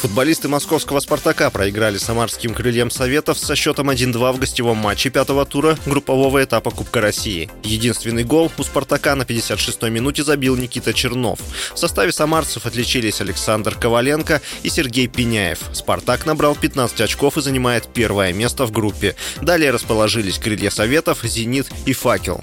Футболисты московского «Спартака» проиграли самарским крыльям Советов со счетом 1-2 в гостевом матче пятого тура группового этапа Кубка России. Единственный гол у «Спартака» на 56-й минуте забил Никита Чернов. В составе самарцев отличились Александр Коваленко и Сергей Пеняев. «Спартак» набрал 15 очков и занимает первое место в группе. Далее расположились крылья Советов, «Зенит» и «Факел».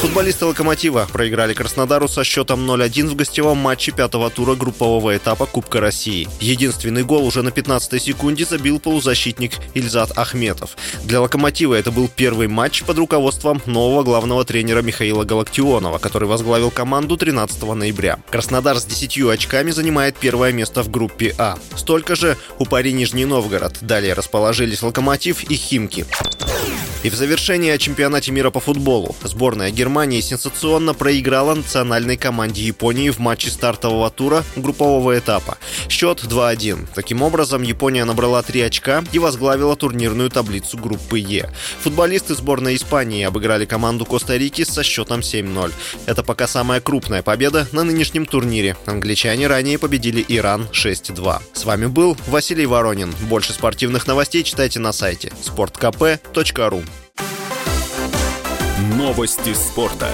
Футболисты «Локомотива» проиграли Краснодару со счетом 0-1 в гостевом матче пятого тура группового этапа Кубка России. Единственный гол уже на 15-й секунде забил полузащитник Ильзат Ахметов. Для «Локомотива» это был первый матч под руководством нового главного тренера Михаила Галактионова, который возглавил команду 13 ноября. Краснодар с 10 очками занимает первое место в группе А. Столько же у «Пари» Нижний Новгород. Далее расположились «Локомотив» и «Химки». И в завершении о чемпионате мира по футболу. Сборная Германии сенсационно проиграла национальной команде Японии в матче стартового тура группового этапа. Счет 2-1. Таким образом, Япония набрала 3 очка и возглавила турнирную таблицу группы Е. Футболисты сборной Испании обыграли команду Коста-Рики со счетом 7-0. Это пока самая крупная победа на нынешнем турнире. Англичане ранее победили Иран 6-2. С вами был Василий Воронин. Больше спортивных новостей читайте на сайте sportkp.ru. Новости спорта.